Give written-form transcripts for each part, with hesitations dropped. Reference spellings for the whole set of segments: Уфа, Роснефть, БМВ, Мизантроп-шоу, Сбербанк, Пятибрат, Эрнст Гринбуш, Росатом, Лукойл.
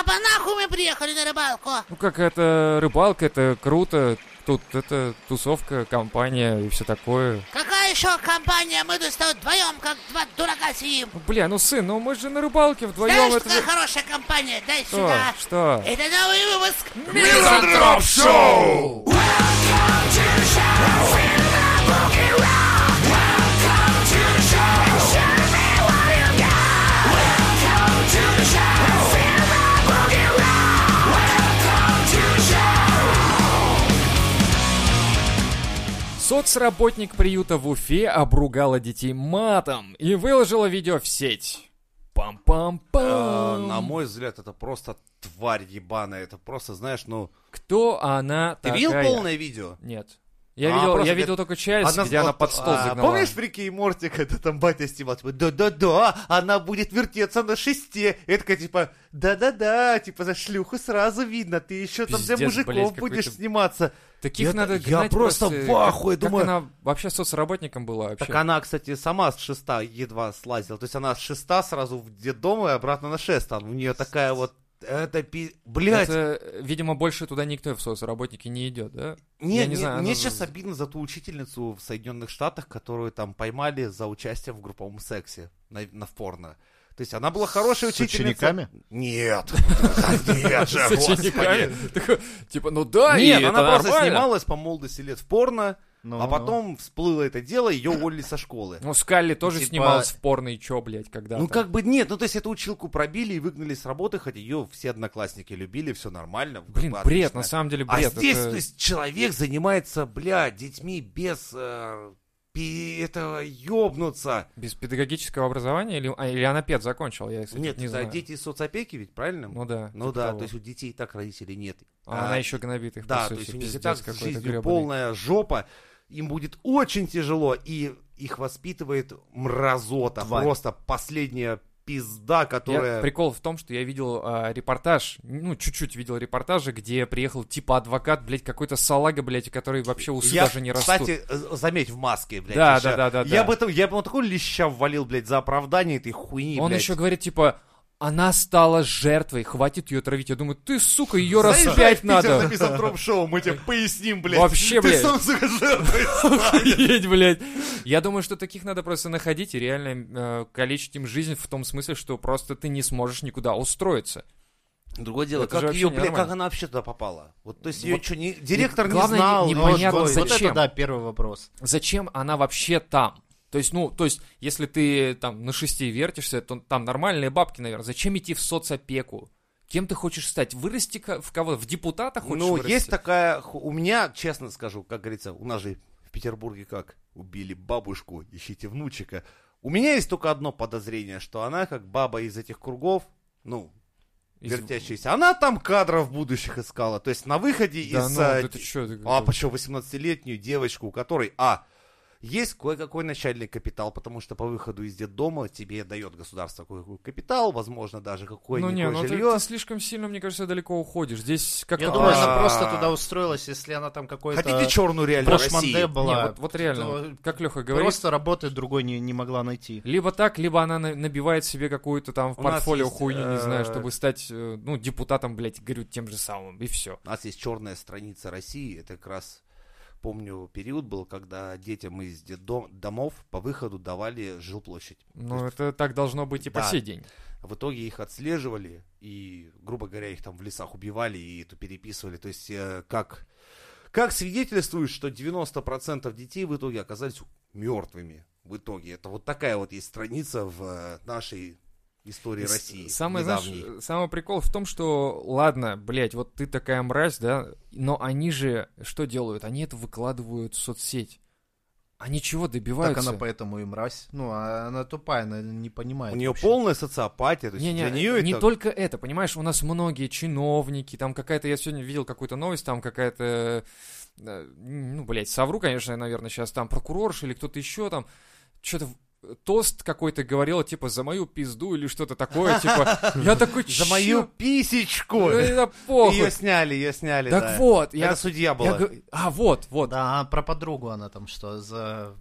А по нахуй мы приехали на рыбалку? Ну как, это рыбалка, это круто. Тут это тусовка, компания и все такое. Какая еще компания? Мы тут с тобой вдвоем, как два дурака сидим. Бля, ну сын, ну мы же на рыбалке вдвоем. Знаешь, это же хорошая компания, дай что? Сюда. Что? Это новый выпуск Мизантроп-шоу! Соцработник приюта в Уфе обругала детей матом и выложила видео в сеть. Пам-пам-пам. На мой взгляд, это просто тварь ебаная. Это просто, знаешь, ну... Кто она такая? Ты видел полное видео? Нет. Я видел только часть, где она под стол загнала. Помнишь, в «Рике и Морте», когда там батя снимал, да-да-да, она будет вертеться на шесте. И такая, типа, да-да-да, типа, за шлюху сразу видно, ты еще там для мужиков, блядь, будешь сниматься. Таких надо гнать. Я просто в ахуе, думаю. Как она вообще соцработником была вообще? Так она, кстати, сама с шеста едва слазила. То есть она с шеста сразу в детдом и обратно на шест. У нее такая вот... Это блядь. Это, видимо, больше туда никто в соцработники не идет, да? Не знаю, мне сейчас обидно за ту учительницу в Соединенных Штатах, которую там поймали за участие в групповом сексе в порно. То есть она была хорошей учительницей. С учениками? Нет. Нет же, господи. Типа, ну да, нет, она просто снималась по молодости лет в порно. Ну, а потом всплыло это дело, ее уволили со школы. Ну, Скалли тоже типа... снималась в порно, и чё, блядь, когда-то. Ну, как бы нет, ну, то есть эту училку пробили и выгнали с работы, хоть ее все одноклассники любили, все нормально. Блин, бред, отлично. На самом деле бред. А это... здесь, то есть, человек занимается, блядь, детьми без... этого ёбнуться. Без педагогического образования? Или она пед закончила? Я, кстати, нет, не знаю. Дети из соцопеки ведь, правильно? Ну да. Ну да, того. То есть у детей и так родителей нет. А она еще гнобит их. Да, то есть у них и так с жизнью полная жопа. Им будет очень тяжело. И их воспитывает мразота. Тварь. Просто последняя пизда, которая... Прикол в том, что я видел репортаж, ну, чуть-чуть видел репортажи, где приехал, типа, адвокат, блядь, какой-то салага, блядь, который вообще усы даже не растут. Я, кстати, заметь, в маске, блядь. Да. Я бы вот такой леща ввалил, блядь, за оправдание этой хуйни, Он еще говорит, типа... Она стала жертвой, хватит ее травить. Я думаю, ты, сука, ее распять надо. Заезжай в Питер на Мизантроп-шоу, мы тебе поясним, блядь. Вообще, блядь. Ты сам, сука, жертвой охуеть, блядь. Я думаю, что таких надо просто находить и реально калечить им жизнь в том смысле, что просто ты не сможешь никуда устроиться. Другое дело, как ее, блядь, как она вообще туда попала? Вот, то есть ее что, директор не знал. Непонятно, зачем. Вот это, да, первый вопрос. Зачем она вообще там? То есть, ну, то есть, если ты там на шести вертишься, то там нормальные бабки, наверное. Зачем идти в соцопеку? Кем ты хочешь стать? Вырасти в кого? В депутата хочешь вырасти? Ну, есть такая... У меня, честно скажу, как говорится, у нас же в Петербурге как? Убили бабушку, ищите внучика. У меня есть только одно подозрение, что она как баба из этих кругов, ну... вертящаяся. Она там кадров будущих искала. То есть, на выходе из... Да, ну, это что? Почему 18-летнюю девочку, у которой... Есть кое-какой начальный капитал, потому что по выходу из детдома тебе дает государство кое-какой капитал, возможно, даже какое-нибудь жилье. Ты слишком сильно, мне кажется, далеко уходишь. Здесь как-то... Я думаю, она просто туда устроилась, если она там какой-то... Хотите черную реально России? Была, вот реально, как Леха говорит... Просто работы другой не могла найти. Либо так, либо она набивает себе какую-то там в портфолио хуйню, не знаю, чтобы стать, ну, депутатом, блядь, говорю, тем же самым, и все. У нас есть черная страница России, это как раз... Помню, период был, когда детям из домов по выходу давали жилплощадь. Ну, это так должно быть и по сей день. В итоге их отслеживали и, грубо говоря, их там в лесах убивали и это переписывали. То есть, как свидетельствует, что 90% детей в итоге оказались мертвыми. В итоге. Это вот такая вот есть страница в нашей... истории России. Самый прикол в том, что, ладно, блядь, вот ты такая мразь, да, но они же что делают? Они это выкладывают в соцсеть. Они чего добиваются? Так она поэтому и мразь. Ну, она тупая, она не понимает. У нее полная социопатия. То есть для нее не это... только это, понимаешь, у нас многие чиновники, там какая-то, я сегодня видел какую-то новость, там какая-то, ну, блядь, совру, конечно, наверное, сейчас там прокурорша или кто-то еще там, что-то... Тост какой-то говорила, типа, за мою пизду или что-то такое, типа, я такой, за мою писечку! Ее сняли. Так вот. Это судья была. Вот. Да, про подругу она там что, за...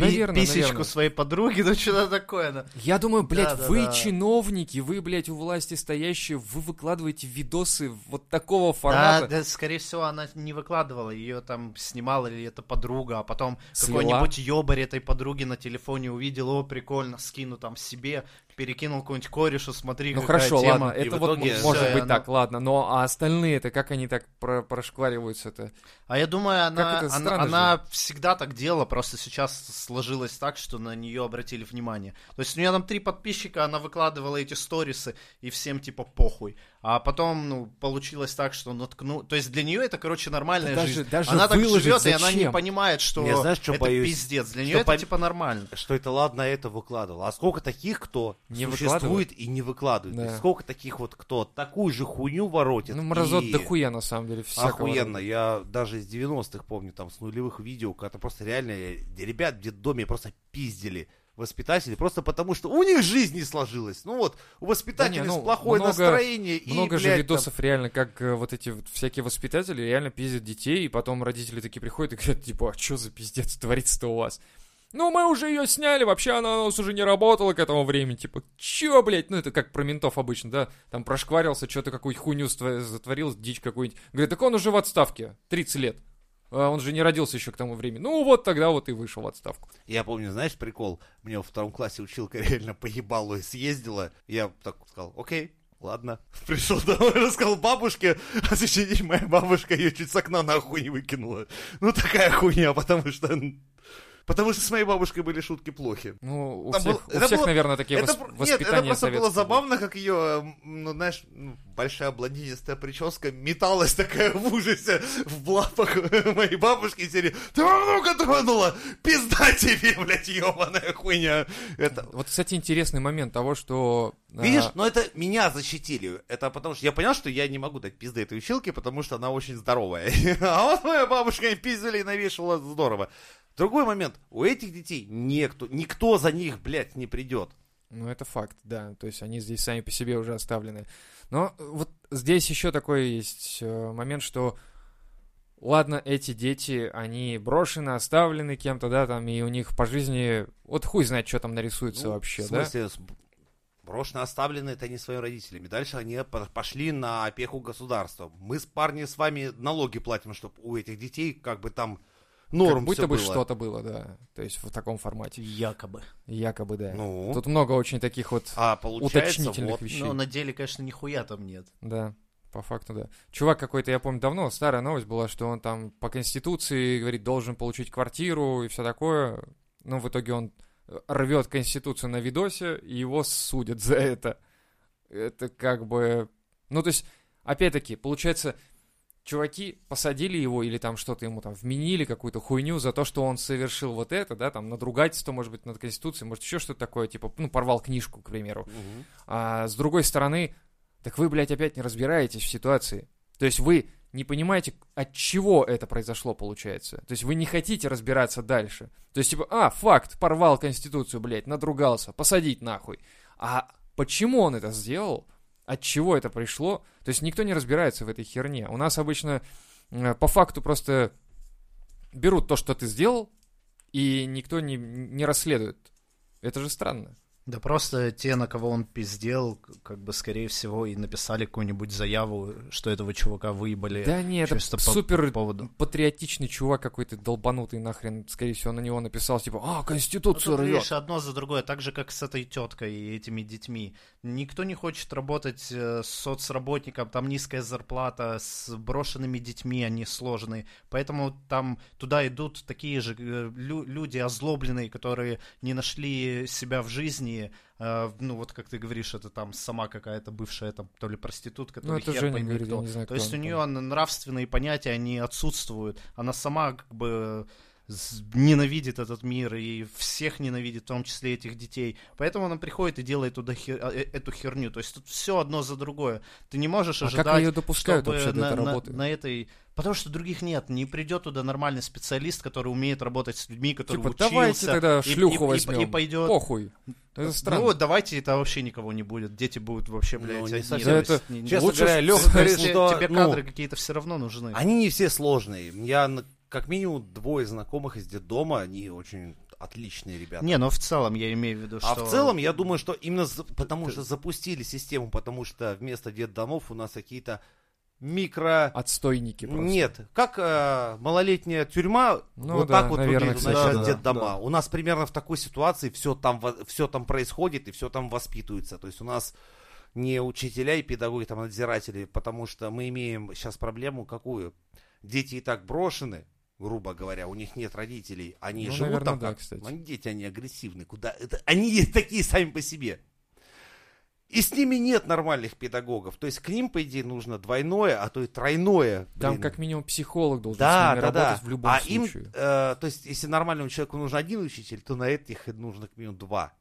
писечку своей подруги, ну что-то такое. Ну. Я думаю, блядь, вы чиновники, вы, блядь, у власти стоящие, вы выкладываете видосы вот такого формата. Да, скорее всего, она не выкладывала, ее там снимала или это подруга, а потом слила. Какой-нибудь ёбарь этой подруги на телефоне увидел, о, прикольно, скину там себе, перекинул какую-нибудь корешу, смотри, ну какая хорошо, тема. Ладно, и это вот итоге... может быть так, ладно, но а остальные-то, как они так прошквариваются-то? А я думаю, она всегда так делала, просто сейчас... сложилось так, что на нее обратили внимание. То есть у нее там 3 подписчика, она выкладывала эти сторисы, и всем типа похуй. А потом, ну, получилось так, что наткнул... То есть для нее это, короче, нормальная жизнь. Даже она так живет, зачем? И она не понимает, что я, знаешь, это боюсь? Пиздец. Для нее это типа нормально. Что это ладно, это выкладывало. А сколько таких, кто не существует и не выкладывает? Да. И сколько таких вот, кто такую же хуйню воротит? Ну, мразот и... дохуя, на самом деле. Охуенно. Я даже из 90-х помню, там, с нулевых видео, когда просто реально ребят в детдоме просто пиздили воспитатели, просто потому что у них жизнь не сложилась. Ну вот, у воспитателей да не, ну, плохое настроение. Много и, же блядь, видосов там... реально, как вот эти вот всякие воспитатели реально пиздят детей, и потом родители такие приходят и говорят, типа, а что за пиздец творится-то у вас? Ну, мы уже ее сняли, вообще она у нас уже не работала к этому времени, типа, чё, блядь? Ну, это как про ментов обычно, да? Там прошкварился, что-то какую-то хуйню затворил, дичь какую-нибудь. Говорит, так он уже в отставке, 30 лет. Он же не родился еще к тому времени. Ну, вот тогда вот и вышел в отставку. Я помню, знаешь, прикол? Мне во 2 классе училка реально поебалу съездила. Я так сказал, окей, ладно. Пришел домой, рассказал бабушке. А в следующий день моя бабушка ее чуть с окна нахуй не выкинула. Ну, такая хуйня, потому что с моей бабушкой были шутки плохи. Ну, у всех, наверное, такие воспитания. Нет, это просто было забавно, как ее, ну, знаешь, большая блондинистая прическа металась такая в ужасе в лапах моей бабушки. И серии, ты ну-ка тронула, пизда тебе, блядь, ёбаная хуйня. Это... Вот, кстати, интересный момент того, что... Видишь, но это меня защитили. Это потому что я понял, что я не могу дать пизды этой училке, потому что она очень здоровая. А вот моя бабушка пиздили и навешивала здорово. Другой момент, у этих детей никто за них, блядь, не придет. Ну, это факт, да, то есть они здесь сами по себе уже оставлены. Но вот здесь еще такой есть момент, что, ладно, эти дети, они брошены, оставлены кем-то, да, там, и у них по жизни, вот хуй знает, что там нарисуется, ну, вообще, да? В смысле, брошены, оставлены, это не своими родителями. Дальше они пошли на опеку государства. Мы с парнем с вами налоги платим, чтобы у этих детей как бы там... Норм, как будто бы было. Что-то было, да. То есть в таком формате. Якобы. Якобы, да. Ну. Тут много очень таких вот уточнительных вот вещей. Но на деле, конечно, нихуя там нет. Да, по факту, да. Чувак какой-то, я помню, давно старая новость была, что он там по Конституции, говорит, должен получить квартиру и все такое. Но в итоге он рвет Конституцию на видосе, и его судят за это. Это как бы... Ну, то есть, опять-таки, получается... Чуваки посадили его или там что-то ему там вменили, какую-то хуйню за то, что он совершил вот это, да, там надругательство, может быть, над Конституцией, может, еще что-то такое, типа, ну, порвал книжку, к примеру. Угу. А с другой стороны, так вы, блядь, опять не разбираетесь в ситуации. То есть вы не понимаете, от чего это произошло, получается. То есть вы не хотите разбираться дальше. То есть, типа, факт, порвал Конституцию, блядь, надругался, посадить нахуй. А почему он это сделал? От чего это пришло? То есть никто не разбирается в этой херне. У нас обычно по факту просто берут то, что ты сделал, и никто не расследует. Это же странно. Да просто те, на кого он пиздел, как бы, скорее всего, и написали какую-нибудь заяву, что этого чувака выебали. Да нет, это супер патриотичный чувак какой-то, долбанутый нахрен, скорее всего, на него написал, типа, Конституцию рвёт. Ну, видишь, одно за другое, так же, как с этой теткой и этими детьми. Никто не хочет работать с соцработником, там низкая зарплата, с брошенными детьми они сложные, поэтому там туда идут такие же люди озлобленные, которые не нашли себя в жизни. Ну вот как ты говоришь, это там сама какая-то бывшая там то ли проститутка, то ли хер пойми кто. То есть у нее нравственные понятия, они отсутствуют. Она сама как бы ненавидит этот мир и всех ненавидит, в том числе этих детей. Поэтому она приходит и делает туда эту херню. То есть тут все одно за другое. Ты не можешь ожидать, как ее допускают вообще до этой работы? На этой... Потому что других нет. Не придет туда нормальный специалист, который умеет работать с людьми, который типа, учился. Давайте тогда шлюху возьмем. И пойдет... Похуй. Это странно. Ну, давайте, это вообще никого не будет. Дети будут вообще, блядь, одни. Честно говоря, тебе кадры какие-то все равно нужны. Они не все сложные. Как минимум 2 знакомых из детдома, они очень отличные ребята. Не, но в целом я имею в виду, что... А в целом я думаю, что именно потому что запустили систему, потому что вместо детдомов у нас какие-то микро... Отстойники просто. Нет, как малолетняя тюрьма, ну, вот да, так вот выглядит насчет детдома. Да. У нас примерно в такой ситуации все там происходит и все там воспитывается. То есть у нас... не учителя и педагоги, там, надзиратели, потому что мы имеем сейчас проблему какую? Дети и так брошены, грубо говоря, у них нет родителей, они живут, наверное, там, да, кстати. Они дети, они агрессивны, куда? Это, они такие сами по себе. И с ними нет нормальных педагогов, то есть к ним, по идее, нужно двойное, а то и тройное. Там как минимум психолог должен с ними работать в любом случае. Им, то есть если нормальному человеку нужен один учитель, то на этих нужно как минимум два.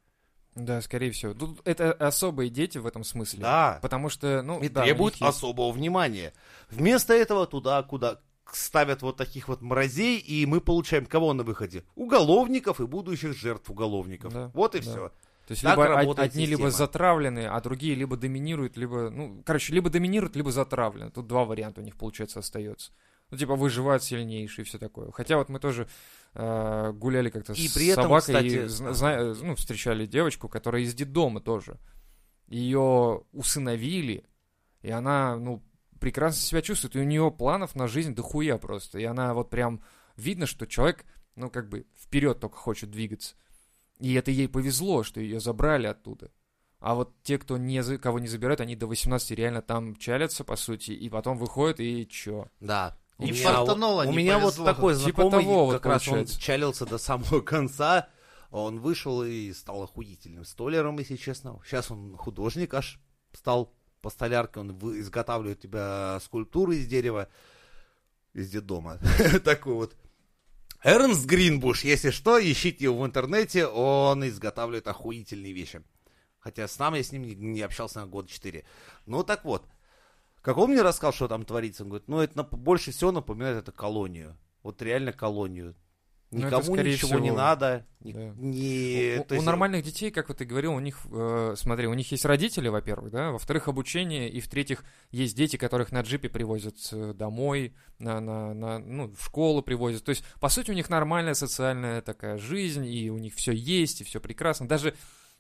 Да, скорее всего. Тут это особые дети в этом смысле. Да. Потому что, и требуют особого внимания. Вместо этого туда, куда ставят вот таких вот мразей, и мы получаем кого на выходе? Уголовников и будущих жертв уголовников. Да, вот и все. То есть так либо одни либо затравлены, а другие либо доминируют, либо... либо доминируют, либо затравлены. Тут два варианта у них, получается, остается. Выживают сильнейшие и все такое. Хотя вот мы тоже... гуляли как-то и с собакой, этом, кстати, и встречали девочку, которая из детдома тоже. Ее усыновили, и она, прекрасно себя чувствует, и у нее планов на жизнь дохуя просто. И она вот прям видно, что человек, вперед только хочет двигаться. И это ей повезло, что ее забрали оттуда. А вот те, кого не забирают, они до 18 реально там чалятся, по сути, и потом выходят, и чё? Да. У меня вот такой знакомый, как раз он чалился до самого конца, он вышел и стал охуительным столяром, если честно. Сейчас он художник аж стал по столярке, он изготавливает тебя скульптуры из дерева, из детдома. Такой вот. Эрнст Гринбуш, если что, ищите его в интернете, он изготавливает охуительные вещи. Хотя я с ним не общался на года 4. Так вот. Как он мне рассказал, что там творится, он говорит, это больше всего напоминает это колонию. Вот реально колонию. Никому ничего не надо. У нормальных детей, как вот ты говорил, у них, смотри, у них есть родители, во-первых, да, во-вторых, обучение, и в-третьих, есть дети, которых на джипе привозят домой, в школу привозят. То есть, по сути, у них нормальная социальная такая жизнь, и у них все есть, и все прекрасно. Даже,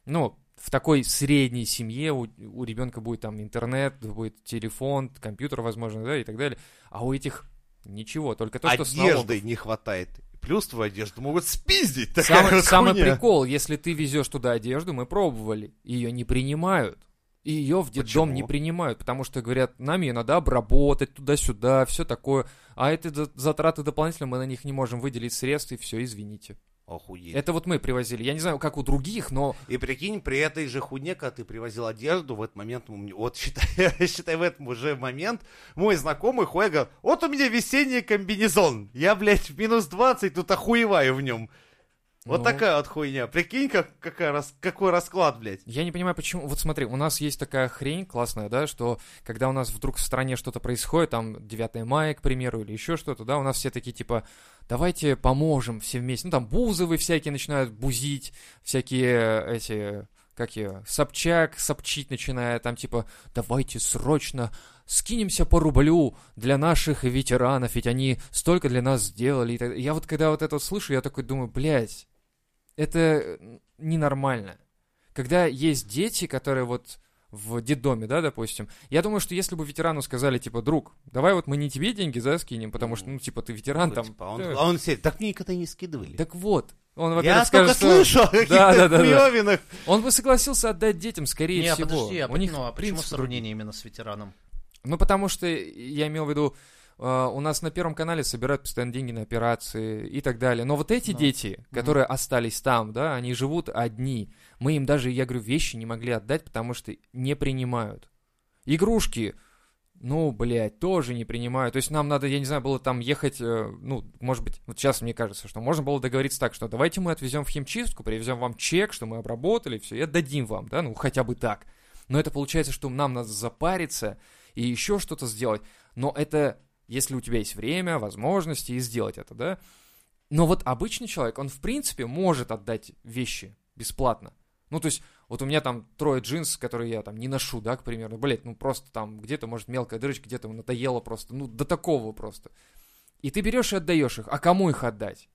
в такой средней семье у ребенка будет там интернет, будет телефон, компьютер, возможно, да, и так далее. А у этих ничего, только то, что с налогов. Одежды не хватает. Плюс твою одежду могут спиздить. Самый прикол, если ты везешь туда одежду, мы пробовали, ее не принимают. И ее в детдом не принимают, потому что говорят, нам ее надо обработать туда-сюда, все такое. А эти затраты дополнительно, мы на них не можем выделить средств, и все, извините. Охуеть. Это вот мы привозили. Я не знаю, как у других, но... И прикинь, при этой же хуйне, когда ты привозил одежду, в этот момент... Вот, считай, в этом уже момент мой знакомый хуя говорит, вот у меня весенний комбинезон. Я, блядь, в минус 20 тут охуеваю в нем. Вот такая вот хуйня. Прикинь, какой расклад, блядь. Я не понимаю, почему... Вот смотри, у нас есть такая хрень классная, да, что когда у нас вдруг в стране что-то происходит, там 9 мая, к примеру, или еще что-то, да, у нас все такие, типа, давайте поможем все вместе. Там Бузовы всякие начинают бузить, всякие эти... Собчак сопчить начинает, там типа, давайте срочно скинемся по рублю для наших ветеранов, ведь они столько для нас сделали. Я вот когда вот это вот слышу, я такой думаю, блядь, это ненормально. Когда есть дети, которые вот в детдоме, да, допустим, я думаю, что если бы ветерану сказали, типа, друг, давай вот мы не тебе деньги, скинем, потому что, ты ветеран там. Типа, он сидит, так мне никогда не скидывали. Так вот. Я только слышал о каких-то хуёвинах. Он бы согласился отдать детям, скорее всего. Подожди, а почему сравнение именно с ветераном? Потому что, я имел в виду, у нас на Первом канале собирают постоянно деньги на операции и так далее. Но вот эти дети, которые остались там, да, они живут одни. Мы им даже, я говорю, вещи не могли отдать, потому что не принимают. Игрушки... тоже не принимаю. То есть нам надо, я не знаю, было там ехать, может быть, вот сейчас мне кажется, что можно было договориться так, что давайте мы отвезем в химчистку, привезем вам чек, что мы обработали, все, и отдадим вам, да, хотя бы так. Но это получается, что нам надо запариться и еще что-то сделать. Но это, если у тебя есть время, возможности, и сделать это, да. Но вот обычный человек, он в принципе может отдать вещи бесплатно. То есть, вот у меня там 3 джинс, которые я там не ношу, да, к примеру, блядь, просто там где-то, может, мелкая дырочка, где-то надоела просто, до такого просто. И ты берешь и отдаешь их, а кому их отдать?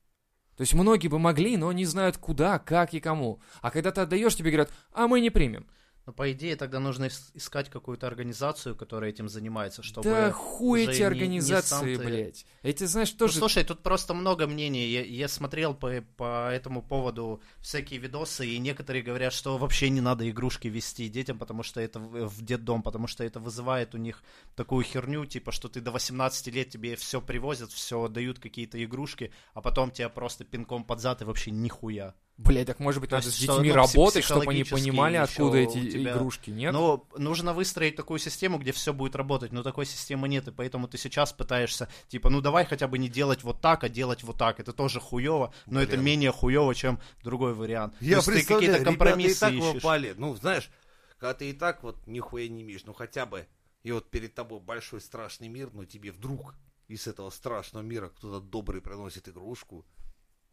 То есть многие бы могли, но не знают куда, как и кому. А когда ты отдаешь, тебе говорят, а мы не примем. Но по идее тогда нужно искать какую-то организацию, которая этим занимается, чтобы... Да хуй эти организации, блядь. Эти, знаешь, тоже... Ну, слушай, тут просто много мнений. Я смотрел по этому поводу всякие видосы, и некоторые говорят, что вообще не надо игрушки везти детям, потому что это в детдом, потому что это вызывает у них такую херню, типа, что ты до 18 лет тебе все привозят, все дают какие-то игрушки, а потом тебя просто пинком под зад и вообще нихуя. Блять, так может быть надо с детьми работать, чтобы они понимали, откуда эти игрушки, нет? Ну, нужно выстроить такую систему, где все будет работать, но такой системы нет, и поэтому ты сейчас пытаешься, типа, ну давай хотя бы не делать вот так, а делать вот так. Это тоже хуево, но блин, это менее хуево, чем другой вариант. Я представляю, ты какие-то компромиссы ребята и так ищешь. Ну, знаешь, когда ты и так вот нихуя не имеешь, ну хотя бы, и вот перед тобой большой страшный мир, но тебе вдруг из этого страшного мира кто-то добрый приносит игрушку.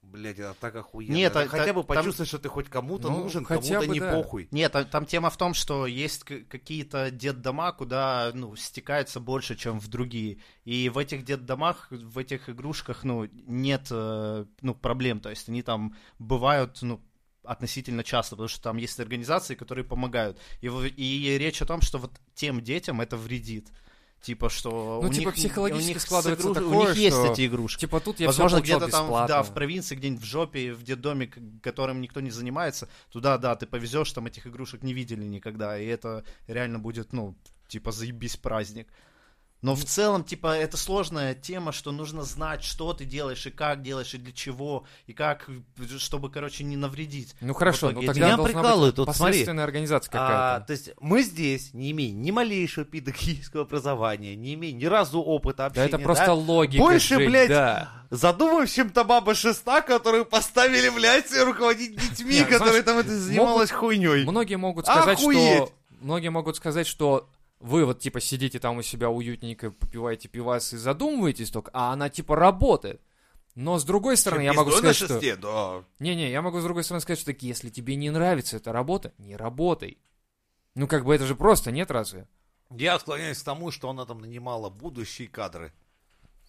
Блядь, это так охуенно. Нет, хотя бы почувствовать, что ты хоть кому-то нужен, кому-то не похуй. Нет, там тема в том, что есть какие-то детдома, куда, ну, стекается больше, чем в другие. И в этих детдомах, в этих игрушках, ну, нет, ну, проблем. То есть они там бывают, ну, относительно часто, потому что там есть организации, которые помогают. И речь о том, что вот тем детям это вредит. Типа, что ну, у, типа, них, психологически у них складывается такое, у них что... есть эти игрушки. Типа, тут я возможно, где-то бесплатно. Там, да, в провинции, где-нибудь в жопе, в детдоме, которым никто не занимается, туда, да, ты повезешь, там этих игрушек не видели никогда, и это реально будет, ну, типа, заебись праздник. Но в целом, типа, это сложная тема, что нужно знать, что ты делаешь, и как делаешь, и для чего, и как, чтобы, короче, не навредить. Ну хорошо, но тогда должна быть посредственная организация какая-то. То есть мы здесь, не имея ни малейшего педагогического образования, не имея ни разу опыта общения. Да это просто логика. Больше, блядь, задумываем, чем-то баба Шеста, которую поставили, блядь, руководить детьми, которая там это занималась хуйней. Многие могут сказать, что... Вы вот, типа, сидите там у себя уютненько, попиваете пивас и задумываетесь только, а она, типа, работает. Но, с другой стороны, я могу сказать, что... я могу, с другой стороны, сказать, что так, если тебе не нравится эта работа, не работай. Ну, как бы, это же просто, нет, разве? Я склоняюсь к тому, что она там нанимала будущие кадры.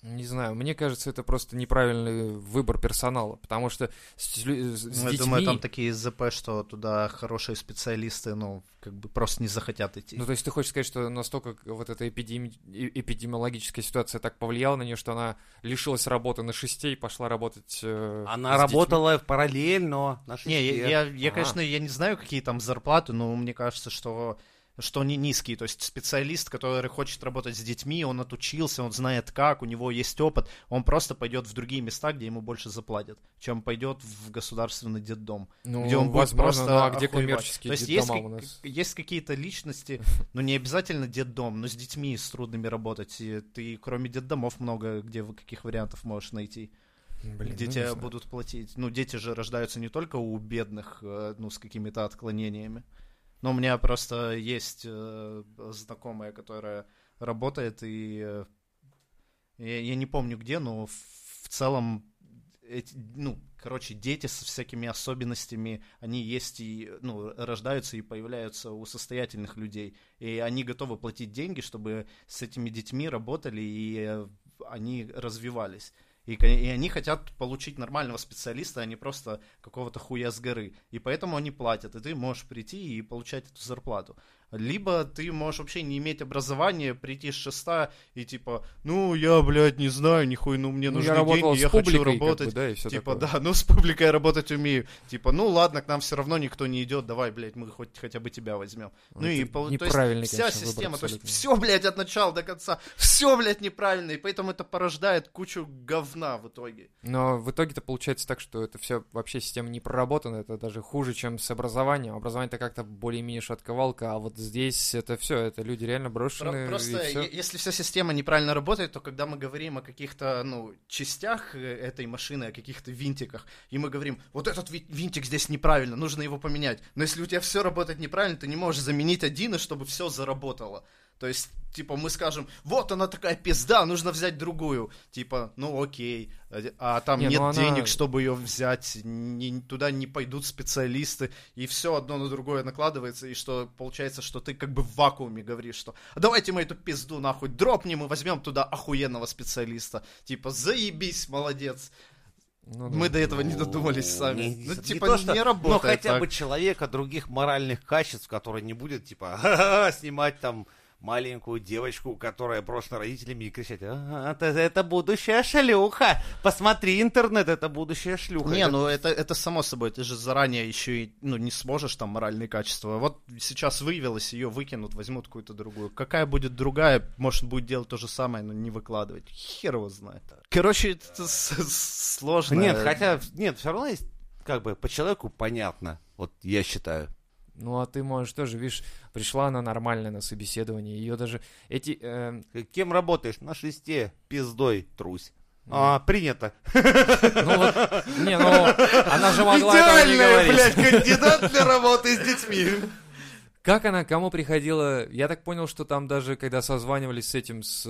Не знаю, мне кажется, это просто неправильный выбор персонала, потому что с детьми... Я думаю, там такие ЗП, что туда хорошие специалисты, ну, как бы просто не захотят идти. Ну, то есть ты хочешь сказать, что настолько вот эта эпидемиологическая ситуация так повлияла на нее, что она лишилась работы на шесте и пошла работать Она работала детьми. Параллельно на шесте. Я конечно, я не знаю, какие там зарплаты, но мне кажется, что они низкие, то есть специалист, который хочет работать с детьми, он отучился, он знает как, у него есть опыт, он просто пойдет в другие места, где ему больше заплатят, чем пойдет в государственный детдом, где он будет просто где коммерческие детдома у нас. Есть какие-то личности, но не обязательно детдом, но с детьми с трудными работать, и ты кроме детдомов много где каких вариантов можешь найти. Блин, где тебя будут платить. Ну, дети же рождаются не только у бедных, ну, с какими-то отклонениями. Но у меня просто есть знакомая, которая работает, и я не помню где, но в целом, дети со всякими особенностями, они есть и, ну, рождаются и появляются у состоятельных людей, и они готовы платить деньги, чтобы с этими детьми работали, и они развивались. И они хотят получить нормального специалиста, а не просто какого-то хуя с горы. И поэтому они платят, и ты можешь прийти и получать эту зарплату. Либо ты можешь вообще не иметь образования, прийти с шеста и типа, ну я, блядь, не знаю, нихуя, ну мне нужны деньги, я хочу работать. Как бы, да, типа, такое. Да, ну с публикой я работать умею. Типа, ну ладно, к нам все равно никто не идет, давай, блядь, мы хотя бы тебя возьмем. Ну и неправильный, то есть, вся система, выбор, то есть все, блядь, от начала до конца, все, блядь, неправильно, и поэтому это порождает кучу говна в итоге. Но в итоге-то получается так, что это все вообще система не проработана, это даже хуже, чем с образованием. Образование-то как-то более-менее шатковалка, а вот здесь это все, это люди реально брошенные. Просто если вся система неправильно работает, то когда мы говорим о каких-то, ну, частях этой машины, о каких-то винтиках, и мы говорим, вот этот винтик здесь неправильно, нужно его поменять. Но если у тебя все работает неправильно, ты не можешь заменить один, и чтобы все заработало. То есть, типа, мы скажем, вот она такая пизда, нужно взять другую. Типа, ну окей, а там нет денег, чтобы ее взять, туда не пойдут специалисты, и все одно на другое накладывается, и что получается, что ты как бы в вакууме говоришь, что давайте мы эту пизду нахуй дропнем и возьмем туда охуенного специалиста. Типа, заебись, молодец. Ну, мы до этого не додумались сами. Не работает. Ну, хотя бы человека других моральных качеств, который не будет, типа, снимать там маленькую девочку, которая брошена родителями, и кричать: это будущая шлюха! Посмотри интернет, это будущая шлюха. Не, ну это само собой, ты же заранее еще и не сможешь там моральные качества. Вот сейчас выявилось, ее выкинут, возьмут какую-то другую. Какая будет другая, может, будет делать то же самое, но не выкладывать. Хер его знает. Короче, это сложно. Нет, все равно есть, как бы, по человеку понятно, вот я считаю. Ну, а ты можешь тоже, видишь, пришла она нормально на собеседование, ее даже эти... Кем работаешь? На шесте, пиздой, трусь. Принято. Ну вот, она же могла этого не говорить. Идеальная, блядь, кандидат для работы с детьми. Как она, кому приходила? Я так понял, что там даже, когда созванивались с этим, с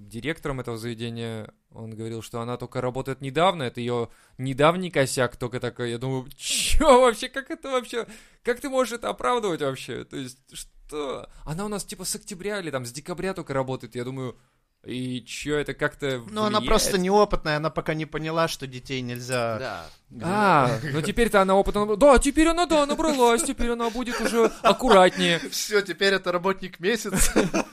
директором этого заведения, он говорил, что она только работает недавно, это ее недавний косяк только такой. Я думаю, чё вообще, как это вообще, как ты можешь это оправдывать вообще? То есть, что? Она у нас типа с октября или там с декабря только работает, я думаю... И чё, это как-то влияет? Ну, она просто неопытная, она пока не поняла, что детей нельзя... Да. Ну теперь-то она опытная. Да, теперь она, да, набралась, теперь она будет уже аккуратнее. Все, теперь это работник месяца.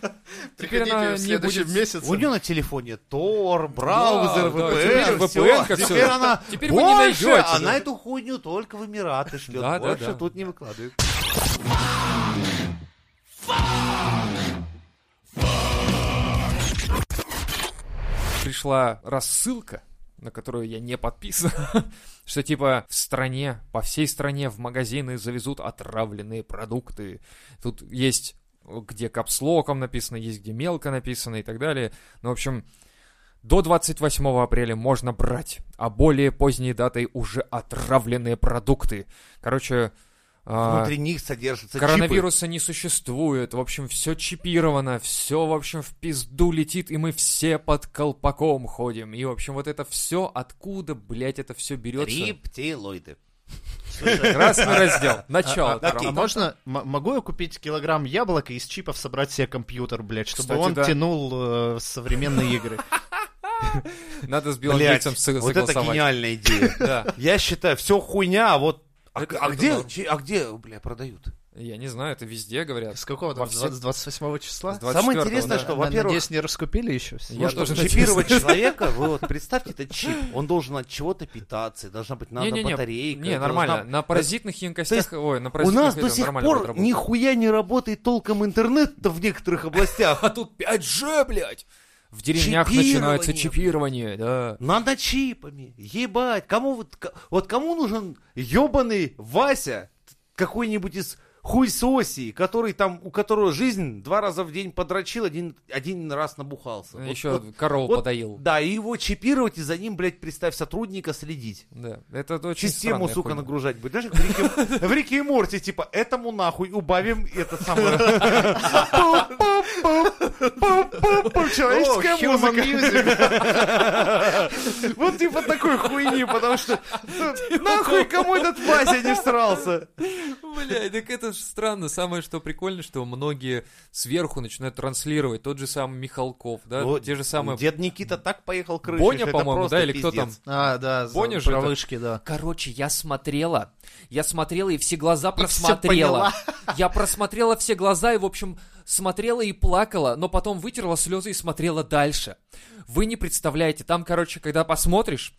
Приходите в следующем месяце. У нее на телефоне Tor, браузер, VPN. Теперь она... Теперь вы не найдёте. Она эту хуйню только в Эмираты шлёт. Больше тут не выкладывает. Пришла рассылка, на которую я не подписан, что типа в стране, по всей стране в магазины завезут отравленные продукты. Тут есть где капслоком написано, есть где мелко написано и так далее. Ну, в общем, до 28 апреля можно брать, а более поздней датой уже отравленные продукты. Короче... Внутри них содержатся чипы. Коронавируса не существует, в общем, все чипировано, все, в общем, в пизду летит, и мы все под колпаком ходим. И, в общем, вот это все, откуда, блядь, это все берется? Рептилоиды. Красный раздел. Начало. А можно, могу я купить килограмм яблок и из чипов собрать себе компьютер, блядь, чтобы он тянул современные игры? Надо с Биллом Гейтсом согласовать. Вот это гениальная идея. Я считаю, все хуйня, а вот... А где, бля, продают? Я не знаю, это везде говорят. С какого там? С 28 числа? Самое интересное, что, во-первых... Надеюсь, не раскупили еще? Я должен чипировать человека. Вы вот представьте, это чип. Он должен от чего-то питаться. Должна быть батарейка. Не, нормально. На паразитных емкостях... Ой, на паразитных... У нас до сих пор нихуя не работает толком интернет-то в некоторых областях. А тут 5G, блядь! В деревнях начинается чипирование, да. Надо чипами, ебать. Кому нужен ебаный Вася, какой-нибудь из хуйсосий, который там, у которого жизнь 2 раза в день подрочил, один раз набухался. Еще корову подоил. Да, и его чипировать, и за ним, блядь, представь, сотрудника следить. Да, это очень странная систему, сука, хуйня. Нагружать будет. Знаешь, в Рике и Морти, типа, этому нахуй убавим этот самый... Человеческая музыка. Вот типа такой хуйни, потому что нахуй кому этот Вася не всрался. Бля, так это же странно. Самое, что прикольно, что многие сверху начинают транслировать. Тот же самый Михалков, да? Те же самые... Дед Никита так поехал крышей. Боня, по-моему, да? Или кто там? А, да, Боня же. Провышки, да. Короче, я смотрела и все глаза просмотрела. Я просмотрела все глаза и, в общем... Смотрела и плакала, но потом вытерла слезы и смотрела дальше. Вы не представляете, там, короче, когда посмотришь,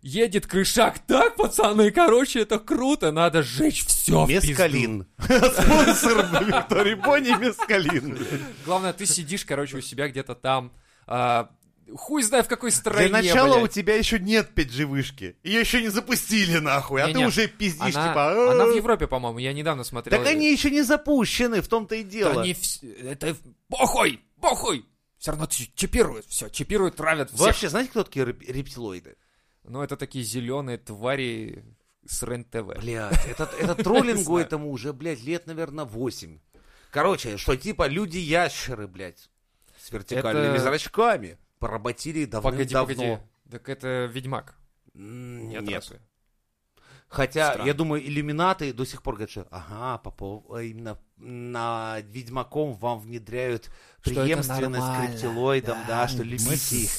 едет крышак так, пацаны, короче, это круто, надо сжечь все в пизду. Мескалин. Спонсор на Виктории Бони мескалин. Главное, ты сидишь, короче, у себя где-то там... Хуй знает в какой стране, для начала, блядь. У тебя еще нет 5G-вышки. Ее еще не запустили, нахуй. Ты уже пиздишь, типа... Она в Европе, по-моему, я недавно смотрел. Так они еще не запущены, в том-то и дело. Это похуй! Все равно чипируют все, травят всех. Вообще, знаете, кто такие рептилоиды? Ну, это такие зеленые твари с РЕН-ТВ. Блядь, это троллингу этому уже, блядь, лет, наверное, 8. Короче, что типа люди-ящеры, блядь, с вертикальными зрачками. Поработили давным-давно. Погоди. Так это Ведьмак. Нет. Хотя, странно. Я думаю, иллюминаты до сих пор говорят, что ага, именно на Ведьмаком вам внедряют преемственность к рептилоидам, да, что любите их.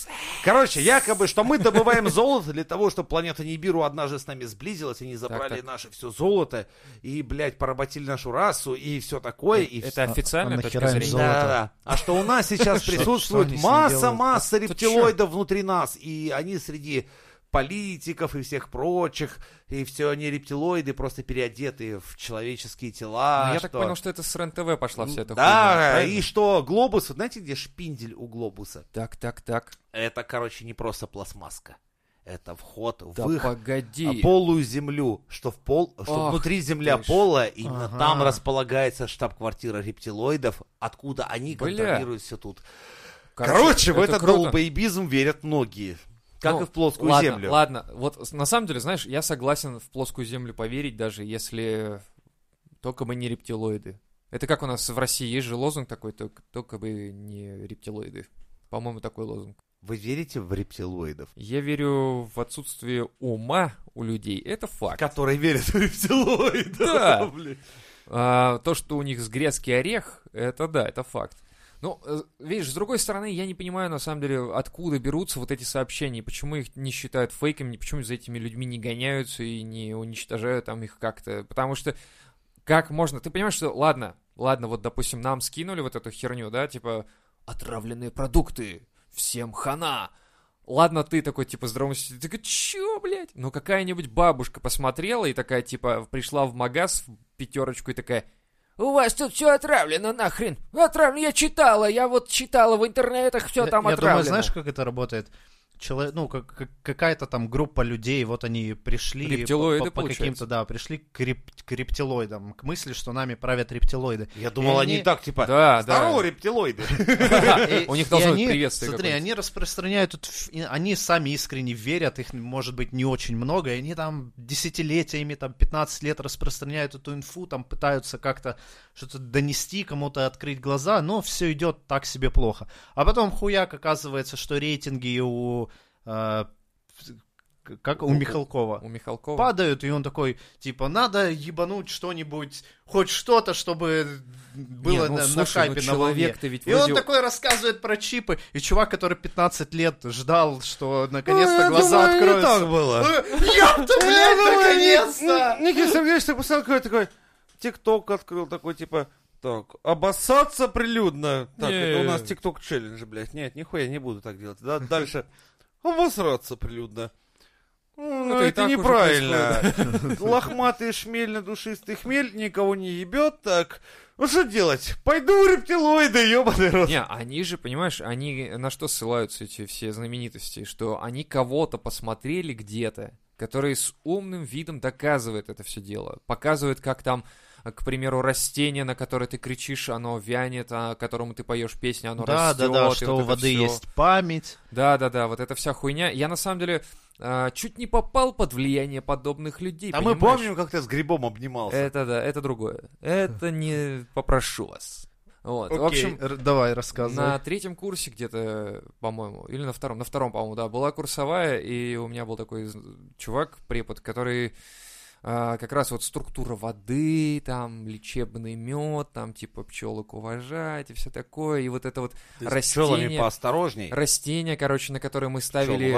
Короче, якобы, что мы добываем золото для того, чтобы планета Нибиру однажды с нами сблизилась, они забрали наше все золото и, блядь, поработили нашу расу и все такое. Это официальная точка зрения. А что у нас сейчас присутствует масса рептилоидов внутри нас, и они среди политиков и всех прочих, и все они рептилоиды, просто переодетые в человеческие тела. Я так понял, что это с РЕН-ТВ пошла вся эта хуйня. Да, и что глобус, знаете, где шпиндель у глобуса? Так. Это, короче, не просто пластмасска. Это вход в их полую землю, что внутри земля пола, именно там располагается штаб-квартира рептилоидов, откуда они контролируют все тут. Короче, в этот долбоебизм верят многие. Как и в плоскую землю. Ладно, вот на самом деле, знаешь, я согласен в плоскую землю поверить, даже если только мы не рептилоиды. Это как у нас в России есть же лозунг такой, только бы не рептилоиды. По-моему, такой лозунг. Вы верите в рептилоидов? Я верю в отсутствие ума у людей, это факт. Которые верят в рептилоидов. Да. То, что у них с грецкий орех, это да, это факт. Ну, видишь, с другой стороны, я не понимаю, на самом деле, откуда берутся вот эти сообщения, почему их не считают фейками, почему за этими людьми не гоняются и не уничтожают там их как-то, потому что как можно, ты понимаешь, что, ладно, вот, допустим, нам скинули вот эту херню, да, типа, отравленные продукты, всем хана, ладно, ты такой, типа, здоровый, ты такой, чё, блядь, ну, какая-нибудь бабушка посмотрела и такая, типа, пришла в магаз, в пятерочку и такая... У вас тут все отравлено, нахрен. Отравлено, я читала в интернетах, все там отравлено. Я думаю, знаешь, как это работает? Какая-то там группа людей, вот они пришли по каким-то, да, пришли к рептилоидам, к мысли, что нами правят рептилоиды. Я думал, они так, типа, да, здорово, да. Рептилоиды. У них должно быть приветствие. Смотри, они распространяют, они сами искренне верят, их может быть не очень много, и они там десятилетиями, там 15 лет распространяют эту инфу, там пытаются как-то что-то донести, кому-то открыть глаза, но все идет так себе плохо. А потом хуяк, оказывается, что рейтинги у Михалкова. У Михалкова падают, и он такой, типа, надо ебануть что-нибудь, хоть что-то, чтобы было на хайпе, на волне. И он такой рассказывает про чипы, и чувак, который 15 лет ждал, что наконец-то глаза откроются. Так было. Ёпта, блядь, наконец-то! Никита Сергеевич, ты писал такой, ТикТок открыл, такой, типа... Так, обоссаться прилюдно. Так, это у нас ТикТок челлендж, блядь. Нет, нихуя, не буду так делать. Да, дальше. Обосраться прилюдно. Ну, это неправильно. Лохматый шмельно-душистый хмель никого не ебет, так... Ну, что делать? Пойду рептилоиды, ёбаный рот. Не, они же, понимаешь, они на что ссылаются, эти все знаменитости? Что они кого-то посмотрели где-то, который с умным видом доказывает это все дело. Показывает, как там... К примеру, растение, на которое ты кричишь, оно вянет, а которому ты поешь песню, оно растет. Да, что вот у воды все. Есть память. Да, вот эта вся хуйня. Я, на самом деле, чуть не попал под влияние подобных людей. А понимаешь? Мы помним, как ты с грибом обнимался. Это да, это другое. Это не попрошу вас. Вот. Окей, в общем, давай, рассказывай. На третьем курсе где-то, по-моему, или на втором, по-моему, да, была курсовая, и у меня был такой чувак, препод, который... Как раз вот структура воды, там, лечебный мед, там, типа, пчелок уважать и все такое. И вот это вот растение, короче, на которое мы ставили...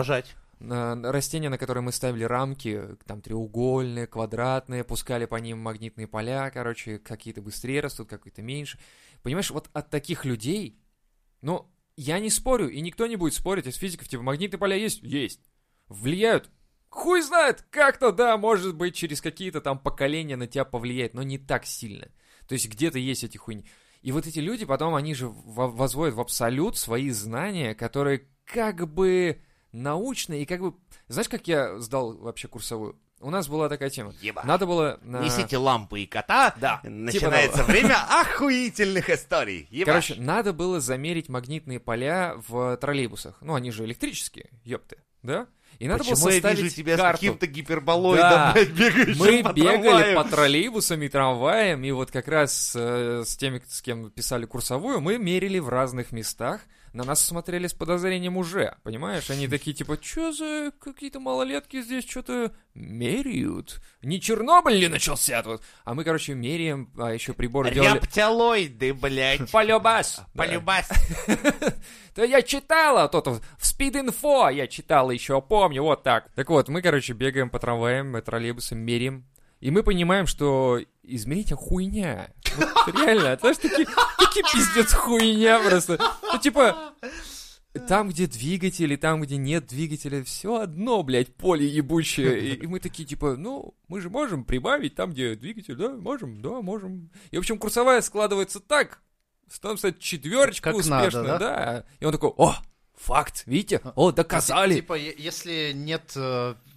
Растения, на которые мы ставили рамки, там, треугольные, квадратные, пускали по ним магнитные поля, короче, какие-то быстрее растут, какие-то меньше. Понимаешь, вот от таких людей, ну, я не спорю, и никто не будет спорить из физиков, типа, магнитные поля есть? Есть. Влияют? Хуй знает, как-то, да, может быть, через какие-то там поколения на тебя повлияет, но не так сильно. То есть где-то есть эти хуйни. И вот эти люди потом, они же возводят в абсолют свои знания, которые как бы научные и как бы... Знаешь, как я сдал вообще курсовую? У нас была такая тема. Еба. Надо было... Несите лампы и кота, да. Начинается время охуительных историй. Еба. Короче, надо было замерить магнитные поля в троллейбусах. Ну, они же электрические, ёпты, да? И надо было составить карту. Я вижу тебя с каким-то гиперболоидом, да. Мы бегали по троллейбусам и трамваям, и вот как раз с теми, с кем писали курсовую, мы мерили в разных местах, на нас смотрели с подозрением уже, понимаешь? Они такие, типа, что за какие-то малолетки здесь что-то меряют? Не Чернобыль ли начался тут? А мы, короче, меряем, а еще приборы делали... Рептилоиды, блядь. Полюбас. Полюбас. Да я читала, то в спид-инфо я читала еще, помню, вот так. Так вот, мы, короче, бегаем по трамваям, троллейбусам, меряем. И мы понимаем, что измерить хуйня. Вот, реально, знаешь, такие пиздец хуйня просто. Ну, типа, там, где двигатели, там, где нет двигателя, все одно, блядь, поле ебучее. И мы такие, типа, ну, мы же можем прибавить там, где двигатель, да, можем. И, в общем, курсовая складывается так, там, кстати, четверочка успешно, надо, да. И он такой, о, факт, видите, о, доказали. Типа, если нет...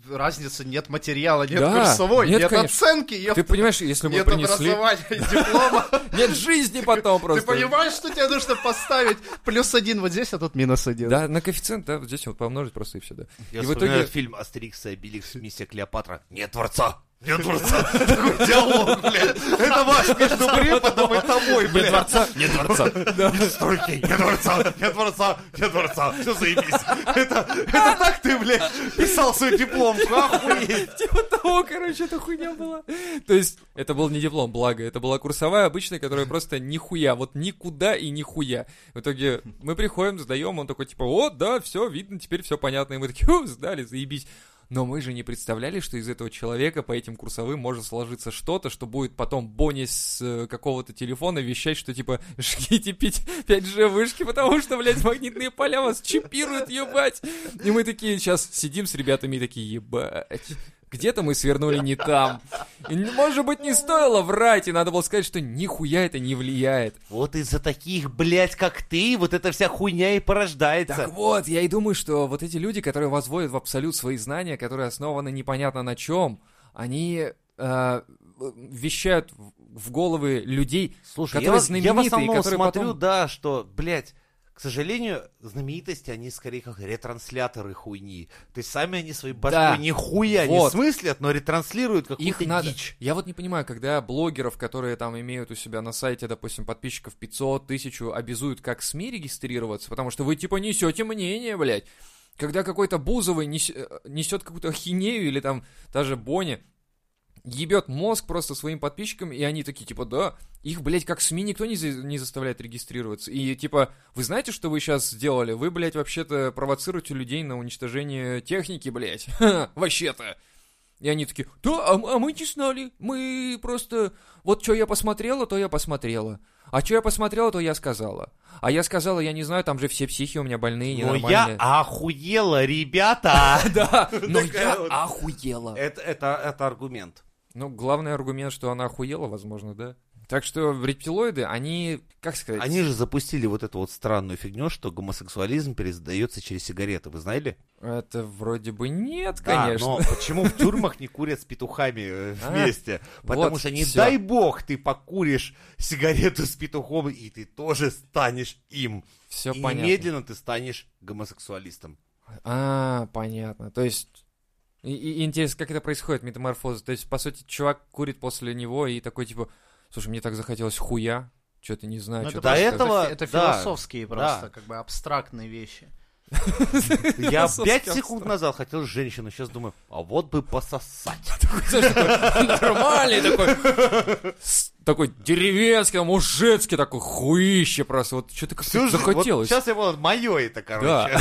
разницы, нет материала, нет курсовой, нет оценки, ты понимаешь, если мы принесли... диплома. Нет жизни потом просто. Ты понимаешь, что тебе нужно поставить +1 вот здесь, а тут -1. Да, на коэффициент, да, здесь вот помножить просто и все, да. Я вспоминаю фильм «Астерикс и Обеликс. Миссия Клеопатра». Нет дворца! Нет дворца! Такой диалог, блядь! Это ваш между преподом и тобой, блядь! Нет дворца! Нет дворца! Нет стройки! Нет дворца! Нет дворца! Нет дворца! Все заебись! Это так ты, блядь, писал свой диплом! Охуеть! Типа того, короче, это хуйня была. То есть, это был не диплом, благо. Это была курсовая обычная, которая просто нихуя. Вот никуда и нихуя. В итоге мы приходим, сдаем, он такой, типа, вот, да, все видно, теперь все понятно. И мы такие, сдали, заебись. Но мы же не представляли, что из этого человека по этим курсовым может сложиться что-то, что будет потом Бонни с какого-то телефона вещать, что типа «Жгите 5G вышки, потому что, блядь, магнитные поля вас чипируют, ебать!» И мы такие сейчас сидим с ребятами и такие «Ебать!» Где-то мы свернули не там. И, может быть, не стоило врать, и надо было сказать, что нихуя это не влияет. Вот из-за таких, блядь, как ты, вот эта вся хуйня и порождается. Так вот, я и думаю, что вот эти люди, которые возводят в абсолют свои знания, которые основаны непонятно на чем, они вещают в головы людей, слушай, которые знаменитые. Слушай, я в основном смотрю, потом... да, что, блядь, к сожалению, знаменитости, они скорее как ретрансляторы хуйни. То есть сами они свои башкой нихуя не смыслят, но ретранслируют какую-то дичь. Я вот не понимаю, когда блогеров, которые там имеют у себя на сайте, допустим, подписчиков 500, 1000, обязуют как СМИ регистрироваться, потому что вы типа несете мнение, блядь. Когда какой-то Бузовый несет какую-то хинею или там даже Бонни, ебет мозг просто своим подписчикам, и они такие, типа, да, их, блядь, как СМИ никто не заставляет регистрироваться. И, типа, вы знаете, что вы сейчас сделали? Вы, блядь, вообще-то провоцируете людей на уничтожение техники, блядь. Вообще-то. И они такие, да, а мы не знали. Мы просто... Вот что я посмотрела, то я посмотрела. А что я посмотрела, то я сказала. А я сказала, я не знаю, там же все психи у меня больные, ненормальные. Но я охуела, ребята! Да, но я охуела. Это аргумент. Ну, главный аргумент, что она охуела, возможно, да? Так что рептилоиды, они, как сказать... Они же запустили вот эту вот странную фигню, что гомосексуализм передается через сигареты, вы знали? Это вроде бы нет, конечно. Да, но почему в тюрьмах не курят с петухами вместе? Потому что не дай бог ты покуришь сигарету с петухом, и ты тоже станешь им. Все понятно. И немедленно ты станешь гомосексуалистом. А, понятно. То есть... И интересно, как это происходит, метаморфоза. То есть, по сути, чувак курит после него и такой, типа, слушай, мне так захотелось хуя, что-то не знаю. Что-то до этого... Это философские просто, как бы, абстрактные вещи. Я 5 секунд назад хотел женщину, сейчас думаю, а вот бы пососать. Нормальный такой... Такой деревенский, мужицкий, такой хуище просто. Вот что-то как-то захотелось. Вот сейчас я понял, моё это, короче.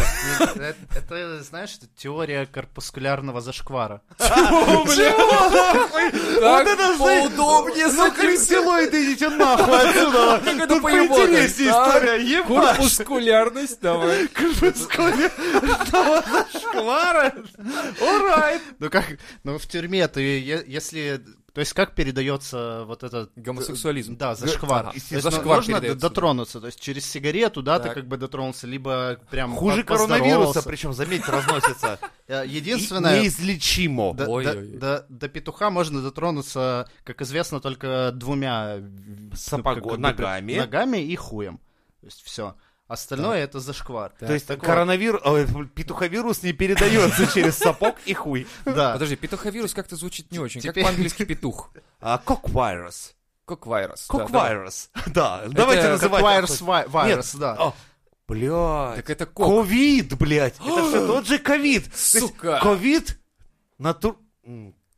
Это, знаешь, это теория корпускулярного зашквара. Чего, блядь? Вот это поудобнее. Ну, крестилоиды, идите нахуй отсюда. Тут поинтереснее история, ебать. Корпускулярность, давай. Корпускулярного зашквара? Alright. Ну, как, ну, в тюрьме ты, если... То есть как передается вот этот... Гомосексуализм. Да, зашквар. Зашквар можно дотронуться, то есть через сигарету, да, так. Ты как бы дотронулся, либо прям хуже коронавируса, причем, заметь, разносится. Единственное... Неизлечимо. До петуха можно дотронуться, как известно, только 2 ногами и хуем. То есть все. Остальное это зашквар. Да. То есть петуховирус не передается через сапог и хуй. Да. Подожди, петуховирус как-то звучит не очень. Как по-английски петух? Коквайрус. Коквайрус. Коквайрус. Да. Давайте называть. Коквайрус вирус, да. Блядь. Так это кок. Ковид, блядь. Это все тот же ковид. Сука. Ковид.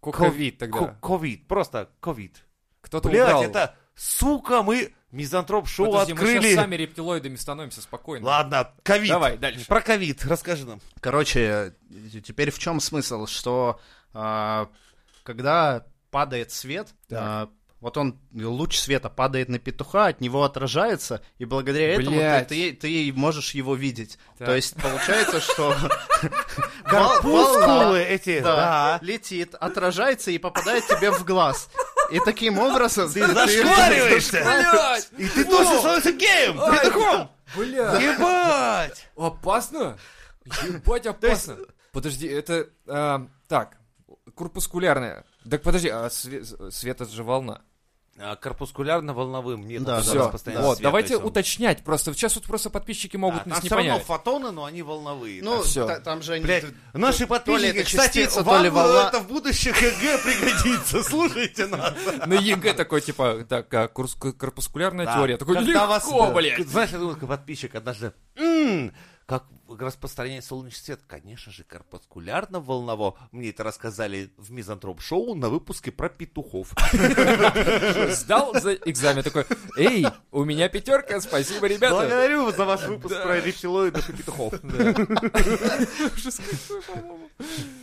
Ковид тогда. Ковид. Просто ковид. Кто-то убрал. Блядь, это... Сука, мы мизантроп-шоу открыли. Мы сейчас сами рептилоидами становимся, спокойно. Ладно, ковид. Давай, дальше. Про ковид расскажи нам. Короче, теперь в чем смысл? Что когда падает свет... Вот он, луч света падает на петуха, от него отражается, и благодаря этому ты можешь его видеть. Так. То есть получается, что волна летит, отражается и попадает тебе в глаз. И таким образом... Ты зашквариваешься! Блядь! И ты тоже становишься геем! Петухом! Блядь! Ебать! Опасно? Ебать, опасно! Подожди, это... Так, корпускулярное. Так подожди, а свет — это же волна. Корпускулярно-волновым нет. Да, все. Постоянно вот, свет, давайте уточнять просто. Сейчас вот просто подписчики могут нас не понять. Там все равно фотоны, но они волновые. Ну, там же они... Блядь, наши подписчики, кстати, вам это в будущих ЕГЭ пригодится. Слушайте нас. На ЕГЭ такой, типа, так, корпускулярная теория. Такой, легко, блядь. Знаешь, я думал, как подписчик однажды... Как распространяется солнечный свет? Конечно же, корпускулярно-волново. Мне это рассказали в мизантроп-шоу на выпуске про петухов. Сдал за экзамен такой, эй, у меня пятерка, спасибо, ребята. Благодарю за ваш выпуск про рептилоидов и петухов.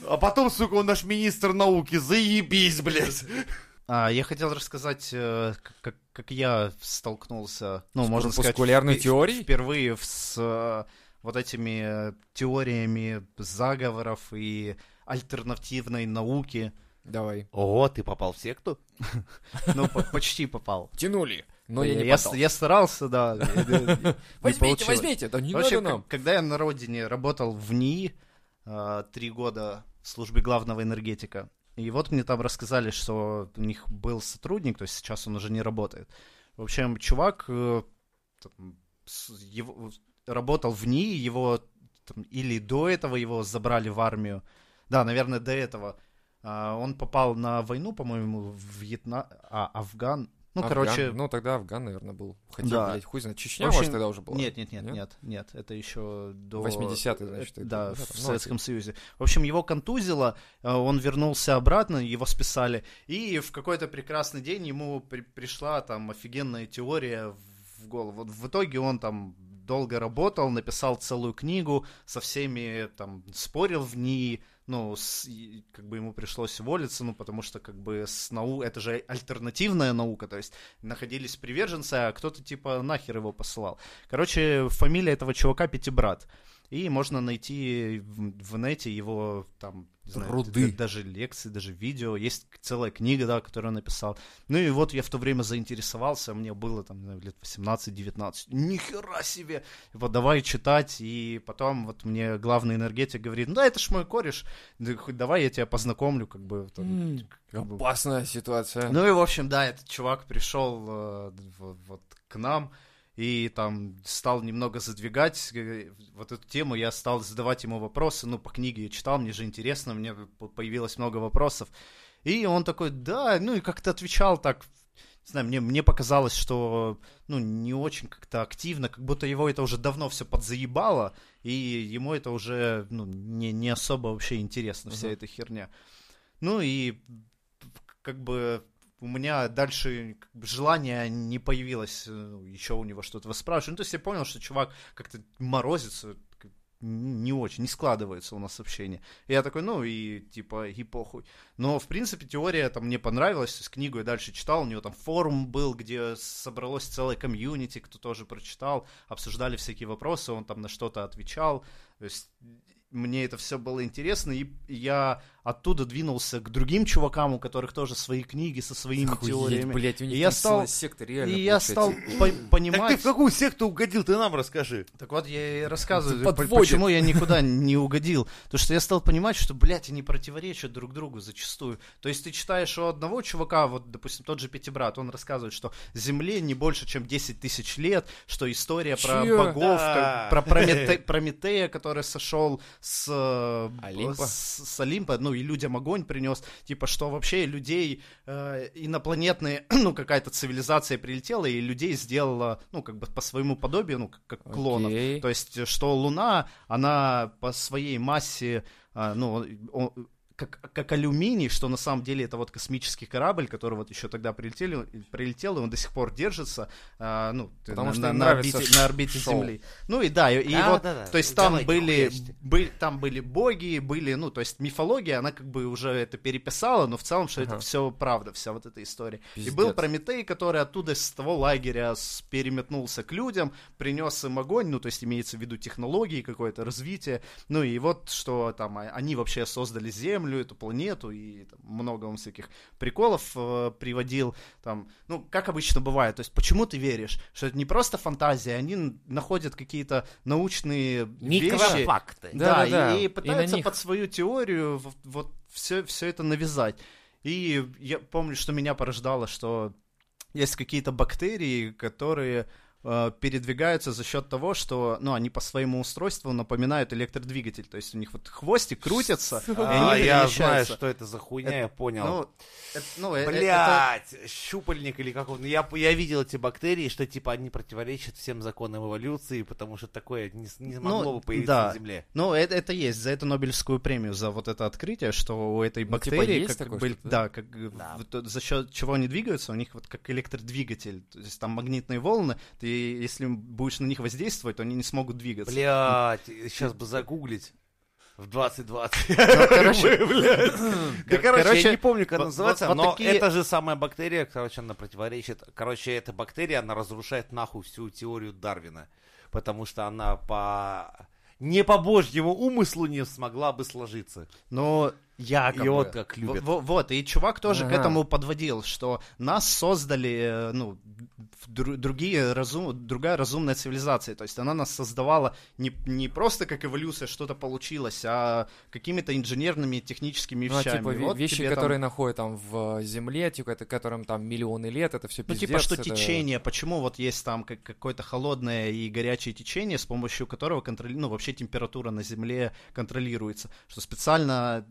А потом, сука, он наш министр науки, заебись, блядь. Я хотел рассказать, как я столкнулся, ну, можно сказать, впервые с... вот этими теориями заговоров и альтернативной науки. Давай. Ого, ты попал в секту? Ну, почти попал. Тянули, но я не попал. Я старался, да. Возьмите, да не надо нам. Когда я на родине работал в НИИ 3 года в службе главного энергетика, и вот мне там рассказали, что у них был сотрудник, то есть сейчас он уже не работает. В общем, чувак... работал в НИИ, его там, или до этого его забрали в армию, да, наверное, до этого. Он попал на войну, по-моему, в Афган. Короче... Ну, тогда Афган, наверное, был. Хотя, да. Блядь, хуй знает. Чечня, в общем, может, тогда уже была? Нет. Это еще до... 80-е, значит. Да, в Советском Союзе. В общем, его контузило, он вернулся обратно, его списали, и в какой-то прекрасный день ему пришла там офигенная теория в голову. Вот в итоге он там долго работал, написал целую книгу, со всеми там спорил в ней, как бы ему пришлось уволиться, потому что как бы это же альтернативная наука, то есть находились приверженцы, а кто-то типа нахер его посылал. Короче, фамилия этого чувака Пятибрат. И можно найти в нете его там, знаете, даже лекции, даже видео. Есть целая книга, да, которую он написал. Ну и вот я в то время заинтересовался, мне было там лет 18-19. Нихера себе! Вот давай читать. И потом вот мне главный энергетик говорит, это ж мой кореш, хоть давай я тебя познакомлю. Как бы, опасная ситуация. Ну и в общем, да, этот чувак пришел вот к нам. И там стал немного задвигать вот эту тему, я стал задавать ему вопросы, по книге я читал, мне же интересно, мне появилось много вопросов. И он такой, да, и как-то отвечал так, не знаю, мне показалось, что, не очень как-то активно, как будто его это уже давно все подзаебало, и ему это уже, не особо вообще интересно, вся эта херня. И как бы... У меня дальше желания не появилось еще у него что-то спрашивать. То есть я понял, что чувак как-то морозится, не очень, не складывается у нас общение. И я такой, и похуй. Но, в принципе, теория там мне понравилась. То есть книгу я дальше читал, у него там форум был, где собралось целое комьюнити, кто тоже прочитал, обсуждали всякие вопросы, он там на что-то отвечал. То есть... Мне это все было интересно, и я оттуда двинулся к другим чувакам, у которых тоже свои книги со своими теориями. Блядь, у них я стал понимать... Так ты в какую секту угодил, ты нам расскажи. Так вот, я и рассказываю, почему я никуда не угодил. Потому что я стал понимать, что, блядь, они противоречат друг другу зачастую. То есть ты читаешь у одного чувака, вот, допустим, тот же Пятибрат, он рассказывает, что Земле не больше, чем 10 тысяч лет, что история про богов, про Прометея, который сошел... с Олимпа, ну и людям огонь принес, типа, что вообще людей инопланетные, ну, какая-то цивилизация прилетела и людей сделала, ну, как бы по своему подобию, ну, как клонов. Okay. То есть, что Луна, она по своей массе, ну, как алюминий, что на самом деле это вот космический корабль, который вот еще тогда прилетел, и он до сих пор держится, ну, на орбите Земли. Ну и да, и вот, то есть там были боги, были, ну, то есть мифология, она как бы уже это переписала, но в целом, что это все правда, вся вот эта история. Пиздец. И был Прометей, который оттуда с того лагеря переметнулся к людям, принес им огонь, ну, то есть имеется в виду технологии, какое-то развитие, ну и вот, что там они вообще создали Землю, эту планету, и там много он всяких приколов приводил. Там, ну, как обычно бывает, то есть почему ты веришь, что это не просто фантазия, они находят какие-то научные вещи, факты. Да, и пытаются под свою теорию вот все это навязать. И я помню, что меня порождало, что есть какие-то бактерии, которые передвигаются за счет того, что, ну, они по своему устройству напоминают электродвигатель, то есть у них вот хвостик крутятся, и они я знаю, что это за хуйня, я понял. Блядь, щупальник или как он, я видел эти бактерии, что, типа, они противоречат всем законам эволюции, потому что такое не могло бы появиться на Земле. Ну, это есть, за эту Нобелевскую премию, за вот это открытие, что у этой бактерии, за счет чего они двигаются, у них вот как электродвигатель, то есть там магнитные волны, и если будешь на них воздействовать, то они не смогут двигаться. Блядь, сейчас бы загуглить. В 2020. Короче, я не помню, как она называется, вот, но такие... это же самая бактерия, короче, она противоречит. Короче, эта бактерия, она разрушает нахуй всю теорию Дарвина. Потому что она не по божьему умыслу не смогла бы сложиться. Но... Якобы. И вот как любят. Вот, и чувак тоже к этому подводил, что нас создали, ну, другая разумная цивилизация, то есть она нас создавала не просто как эволюция, что-то получилось, а какими-то инженерными, техническими вещами. Ну, типа, вот вещи, которые находят там в земле, типа, которым там миллионы лет, это все пиздец. Ну, типа, что это... течение, почему вот есть там какое-то холодное и горячее течение, с помощью которого ну, вообще температура на земле контролируется, что специально...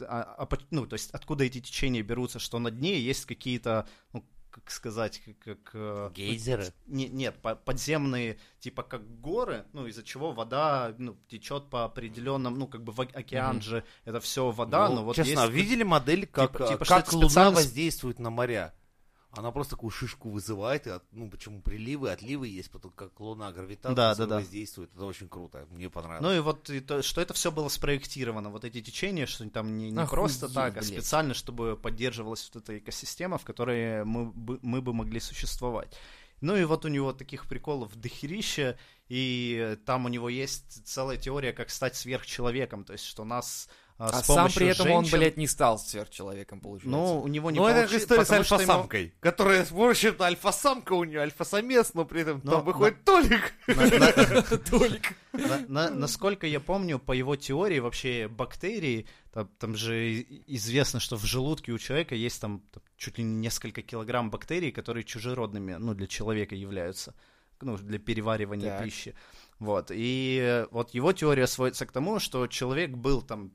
Ну, то есть, откуда эти течения берутся, что на дне есть какие-то, ну, как сказать, как... Гейзеры? Нет, подземные, типа, как горы, ну, из-за чего вода, ну, течет по определенным, ну, как бы в океан же, это все вода, ну, но вот честно, есть... видели модель, как Луна воздействует на моря? Она просто такую шишку вызывает, и ну, почему приливы, отливы есть, потом как Луна, гравитация воздействует, это очень круто, мне понравилось. Ну и вот, что это все было спроектировано, вот эти течения, что там не просто так, а специально, чтобы поддерживалась вот эта экосистема, в которой мы бы могли существовать. Ну и вот у него таких приколов дохерища, и там у него есть целая теория, как стать сверхчеловеком, то есть что нас... А сам при этом он, блядь, не стал сверхчеловеком, получается. Ну, у него не получилось. Ну, это история с альфа-самкой, которая, в общем-то, альфа-самка у нее, альфа-самец, но при этом там выходит Толик. Толик. Насколько я помню, по его теории вообще бактерии, там же известно, что в желудке у человека есть там чуть ли не несколько килограмм бактерий, которые чужеродными, ну, для человека являются, ну, для переваривания пищи. Вот, и вот его теория сводится к тому, что человек был там...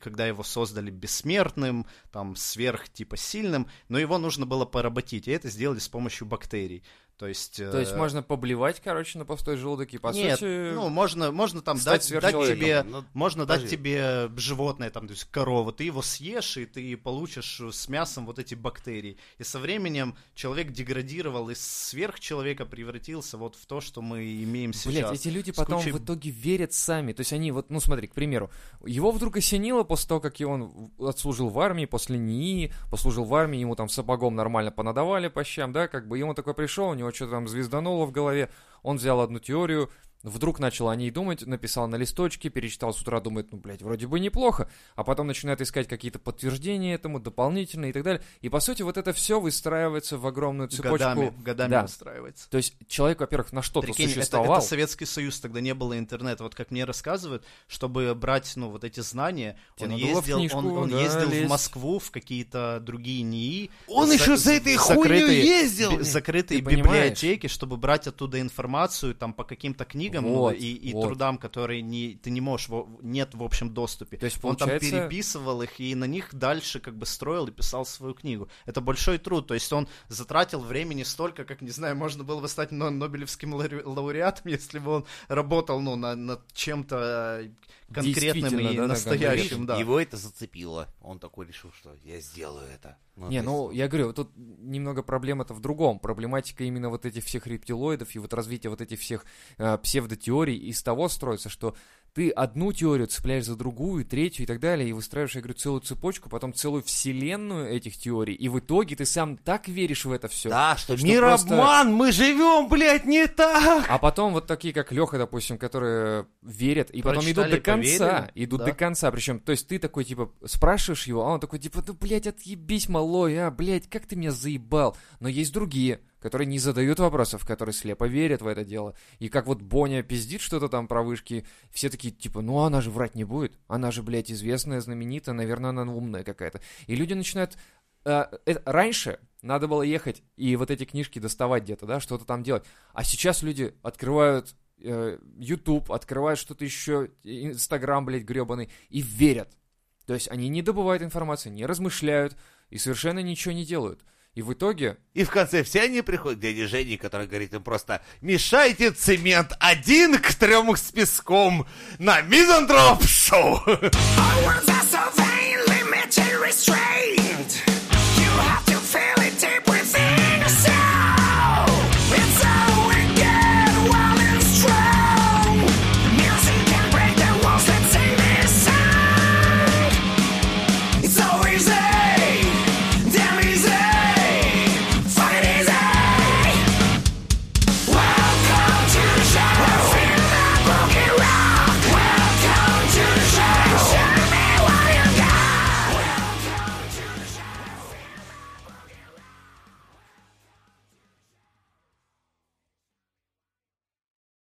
когда его создали бессмертным, там, сверх, типа, сильным, но его нужно было поработить, и это сделали с помощью бактерий. То есть можно поблевать, короче, на пустой желудок и по сути... Нет, ну, можно там дать тебе животное, там, то есть корову, ты его съешь, и ты получишь с мясом вот эти бактерии. И со временем человек деградировал, из сверхчеловека превратился вот в то, что мы имеем сейчас. Блядь, эти люди потом в итоге верят сами. То есть они вот, ну, смотри, к примеру, его вдруг осенило после того, как он отслужил в армии, после НИИ, послужил в армии, ему там сапогом нормально понадавали по щам, да, как бы, ему такой пришел, у него что-то там звездануло в голове, он взял одну теорию, вдруг начал о ней думать, написал на листочке, перечитал с утра, думает, ну, блядь, вроде бы неплохо, а потом начинает искать какие-то подтверждения этому, дополнительные и так далее. И, по сути, вот это все выстраивается в огромную цепочку. Годами выстраивается. То есть человек, во-первых, на что-то существовал. Это Советский Союз, тогда не было интернета. Вот как мне рассказывают, чтобы брать, ну, вот эти знания, он ездил в Москву, в какие-то другие НИИ. Он еще за этой хуйней ездил! Закрытые библиотеки, чтобы брать оттуда информацию, там, по каким-то книгам, книгам и трудам, которые ты не можешь, нет в общем доступе. То есть, получается... Он там переписывал их и на них дальше как бы строил и писал свою книгу. Это большой труд, то есть он затратил времени столько, как, не знаю, можно было бы стать нобелевским лауреатом, если бы он работал над чем-то конкретным и настоящим. Да. Его это зацепило, он такой решил, что я сделаю это. Я говорю, тут немного проблема-то в другом. Проблематика именно вот этих всех рептилоидов и вот развития вот этих всех псевдотеорий из того строится, что ты одну теорию цепляешь за другую, третью и так далее, и выстраиваешь, я говорю, целую цепочку, потом целую вселенную этих теорий, и в итоге ты сам так веришь в это все. Да, что мирообман, мы живем, блядь, не так! А потом вот такие, как Леха, допустим, которые верят, и потом идут до конца, до конца, причем, то есть ты такой, типа, спрашиваешь его, а он такой, типа, ну, блядь, отъебись, малой, блядь, как ты меня заебал? Но есть другие, которые не задают вопросов, которые слепо верят в это дело. И как вот Боня пиздит что-то там про вышки, все такие, типа, она же врать не будет. Она же, блядь, известная, знаменитая, наверное, она умная какая-то. И люди начинают... раньше надо было ехать и вот эти книжки доставать где-то, да, что-то там делать. А сейчас люди открывают YouTube, открывают что-то еще, Instagram, блядь, гребаный, и верят. То есть они не добывают информации, не размышляют и совершенно ничего не делают. И в итоге... И в конце все они приходят к дяде Жене, который говорит им просто: «Мешайте цемент 1 к 3 с песком на Мизантроп-шоу!»